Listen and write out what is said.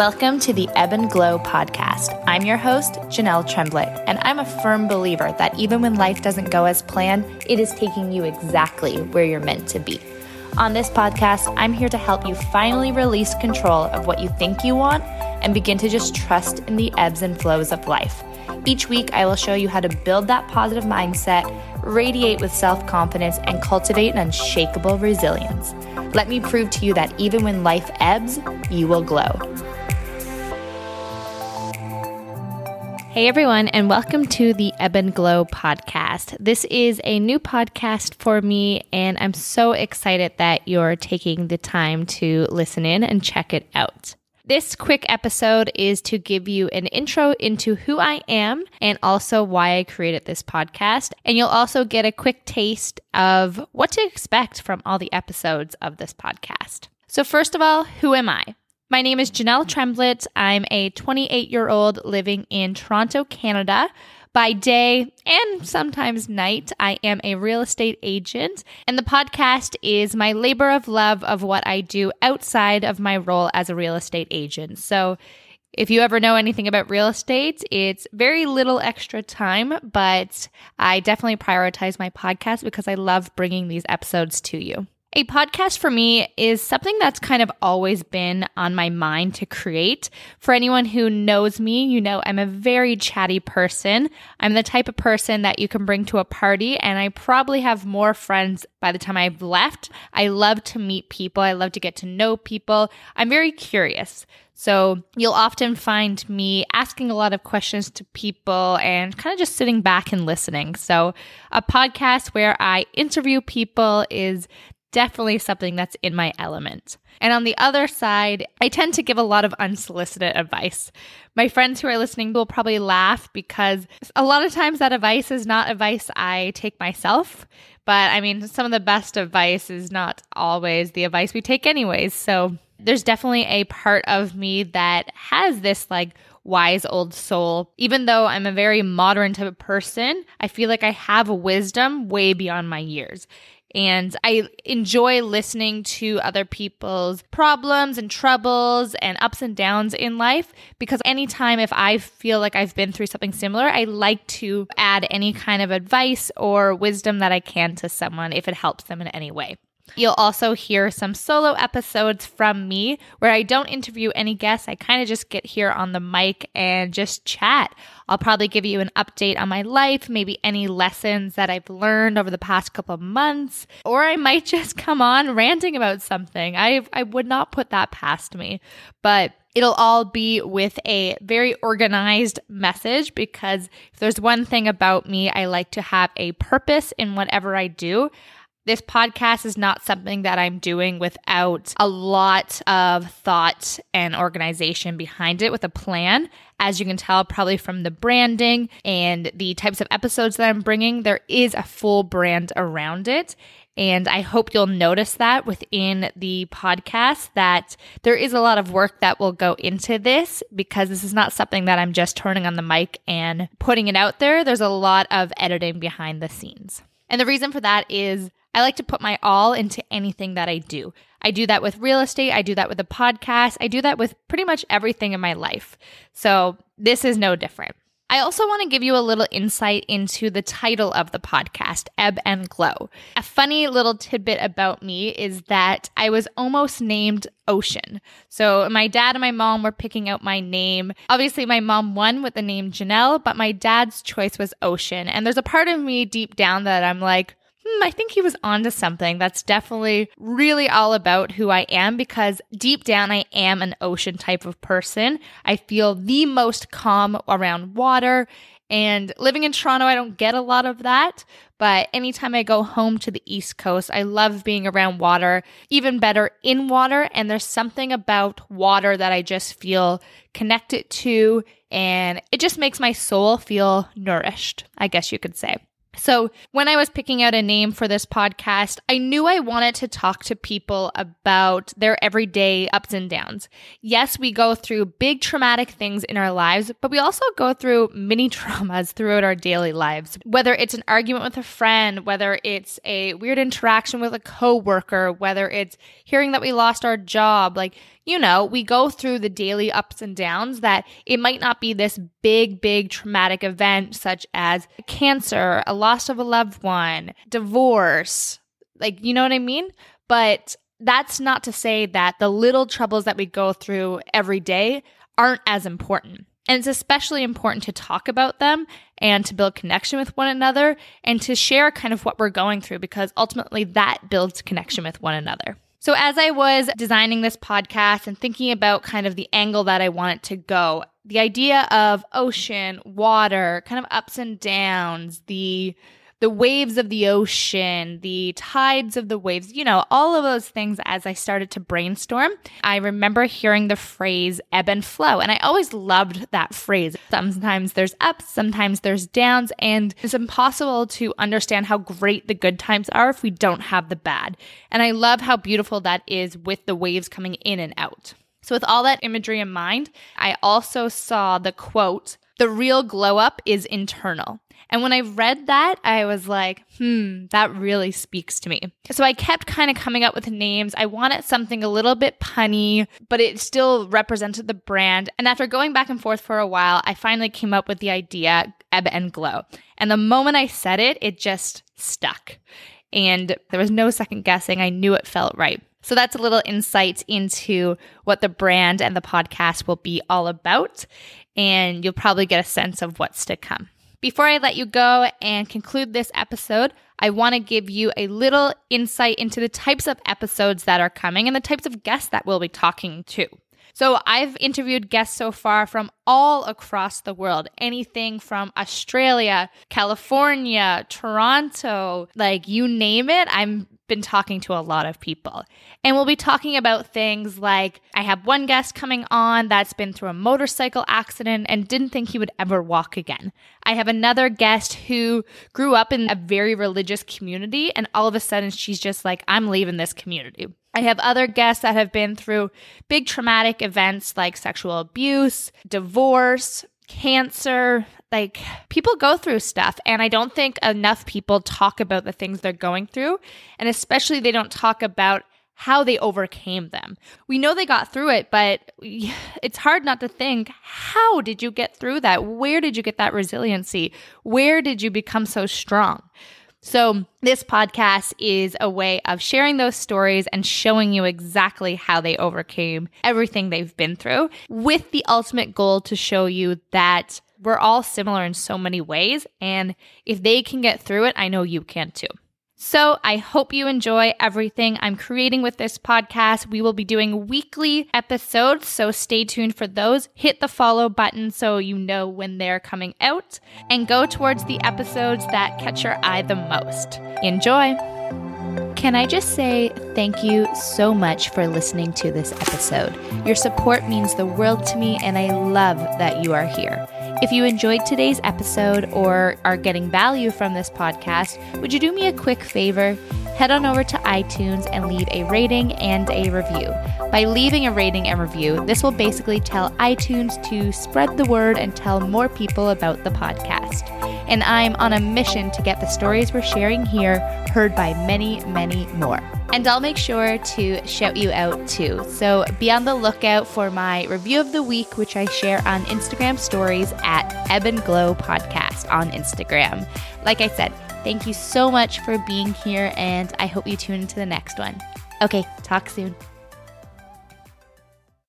Welcome to the Ebb and Glow podcast. I'm your host, Janelle Tremblitt, and I'm a firm believer that even when life doesn't go as planned, it is taking you exactly where you're meant to be. On this podcast, I'm here to help you finally release control of what you think you want and begin to just trust in the ebbs and flows of life. Each week, I will show you how to build that positive mindset, radiate with self-confidence, and cultivate an unshakable resilience. Let me prove to you that even when life ebbs, you will glow. Hey everyone, and welcome to the Ebb and Glow podcast. This is a new podcast for me, and I'm so excited that you're taking the time to listen in and check it out. This quick episode is to give you an intro into who I am and also why I created this podcast. And you'll also get a quick taste of what to expect from all the episodes of this podcast. So first of all, who am I? My name is Janelle Tremblitt. I'm a 28-year-old living in Toronto, Canada. By day and sometimes night, I am a real estate agent, and the podcast is my labor of love of what I do outside of my role as a real estate agent. So if you ever know anything about real estate, it's very little extra time, but I definitely prioritize my podcast because I love bringing these episodes to you. A podcast for me is something that's kind of always been on my mind to create. For anyone who knows me, you know I'm a very chatty person. I'm the type of person that you can bring to a party, and I probably have more friends by the time I've left. I love to meet people. I love to get to know people. I'm very curious. So you'll often find me asking a lot of questions to people and kind of just sitting back and listening. So a podcast where I interview people is definitely something that's in my element. And on the other side, I tend to give a lot of unsolicited advice. My friends who are listening will probably laugh because a lot of times that advice is not advice I take myself. But I mean, some of the best advice is not always the advice we take anyways. So there's definitely a part of me that has this like wise old soul. Even though I'm a very modern type of person, I feel like I have a wisdom way beyond my years. And I enjoy listening to other people's problems and troubles and ups and downs in life, because anytime if I feel like I've been through something similar, I like to add any kind of advice or wisdom that I can to someone if it helps them in any way. You'll also hear some solo episodes from me where I don't interview any guests. I kind of just get here on the mic and just chat. I'll probably give you an update on my life, maybe any lessons that I've learned over the past couple of months, or I might just come on ranting about something. I would not put that past me, but it'll all be with a very organized message, because if there's one thing about me, I like to have a purpose in whatever I do. This podcast is not something that I'm doing without a lot of thought and organization behind it with a plan. As you can tell, probably from the branding and the types of episodes that I'm bringing, there is a full brand around it. And I hope you'll notice that within the podcast that there is a lot of work that will go into this, because this is not something that I'm just turning on the mic and putting it out there. There's a lot of editing behind the scenes. And the reason for that is I like to put my all into anything that I do. I do that with real estate. I do that with a podcast. I do that with pretty much everything in my life. So this is no different. I also want to give you a little insight into the title of the podcast, Ebb and Glow. A funny little tidbit about me is that I was almost named Ocean. So my dad and my mom were picking out my name. Obviously, my mom won with the name Janelle, but my dad's choice was Ocean. And there's a part of me deep down that I'm like, I think he was onto something. That's definitely really all about who I am, because deep down I am an ocean type of person. I feel the most calm around water, and living in Toronto, I don't get a lot of that. But anytime I go home to the East Coast, I love being around water, even better in water. And there's something about water that I just feel connected to, and it just makes my soul feel nourished, I guess you could say. So when I was picking out a name for this podcast, I knew I wanted to talk to people about their everyday ups and downs. Yes, we go through big traumatic things in our lives, but we also go through mini traumas throughout our daily lives. Whether it's an argument with a friend, whether it's a weird interaction with a coworker, whether it's hearing that we lost our job, like, you know, we go through the daily ups and downs, that it might not be this big, big traumatic event such as cancer, a loss of a loved one, divorce, like, you know what I mean? But that's not to say that the little troubles that we go through every day aren't as important. And it's especially important to talk about them and to build connection with one another and to share kind of what we're going through, because ultimately that builds connection with one another. So as I was designing this podcast and thinking about kind of the angle that I want it to go, the idea of ocean, water, kind of ups and downs, the waves of the ocean, the tides of the waves, you know, all of those things, as I started to brainstorm, I remember hearing the phrase ebb and flow. And I always loved that phrase. Sometimes there's ups, sometimes there's downs, and it's impossible to understand how great the good times are if we don't have the bad. And I love how beautiful that is with the waves coming in and out. So with all that imagery in mind, I also saw the quote, "The real glow up is internal." And when I read that, I was like, that really speaks to me. So I kept kind of coming up with names. I wanted something a little bit punny, but it still represented the brand. And after going back and forth for a while, I finally came up with the idea, Ebb and Glow. And the moment I said it, it just stuck. And there was no second guessing. I knew it felt right. So that's a little insight into what the brand and the podcast will be all about. And you'll probably get a sense of what's to come. Before I let you go and conclude this episode, I want to give you a little insight into the types of episodes that are coming and the types of guests that we'll be talking to. So I've interviewed guests so far from all across the world, anything from Australia, California, Toronto, like you name it. I've been talking to a lot of people. And we'll be talking about things like, I have one guest coming on that's been through a motorcycle accident and didn't think he would ever walk again. I have another guest who grew up in a very religious community, and all of a sudden she's just like, I'm leaving this community. I have other guests that have been through big traumatic events like sexual abuse, divorce, cancer. Like, people go through stuff, and I don't think enough people talk about the things they're going through, and especially they don't talk about how they overcame them. We know they got through it, but it's hard not to think, how did you get through that? Where did you get that resiliency? Where did you become so strong? So this podcast is a way of sharing those stories and showing you exactly how they overcame everything they've been through, with the ultimate goal to show you that we're all similar in so many ways. And if they can get through it, I know you can too. So I hope you enjoy everything I'm creating with this podcast. We will be doing weekly episodes, so stay tuned for those. Hit the follow button so you know when they're coming out, and go towards the episodes that catch your eye the most. Enjoy. Can I just say thank you so much for listening to this episode? Your support means the world to me, and I love that you are here. If you enjoyed today's episode or are getting value from this podcast, would you do me a quick favor? Head on over to iTunes and leave a rating and a review. By leaving a rating and review, this will basically tell iTunes to spread the word and tell more people about the podcast. And I'm on a mission to get the stories we're sharing here heard by many, many more. And I'll make sure to shout you out too. So be on the lookout for my review of the week, which I share on Instagram stories at Ebb and Glow Podcast on Instagram. Like I said, thank you so much for being here, and I hope you tune into the next one. Okay, talk soon.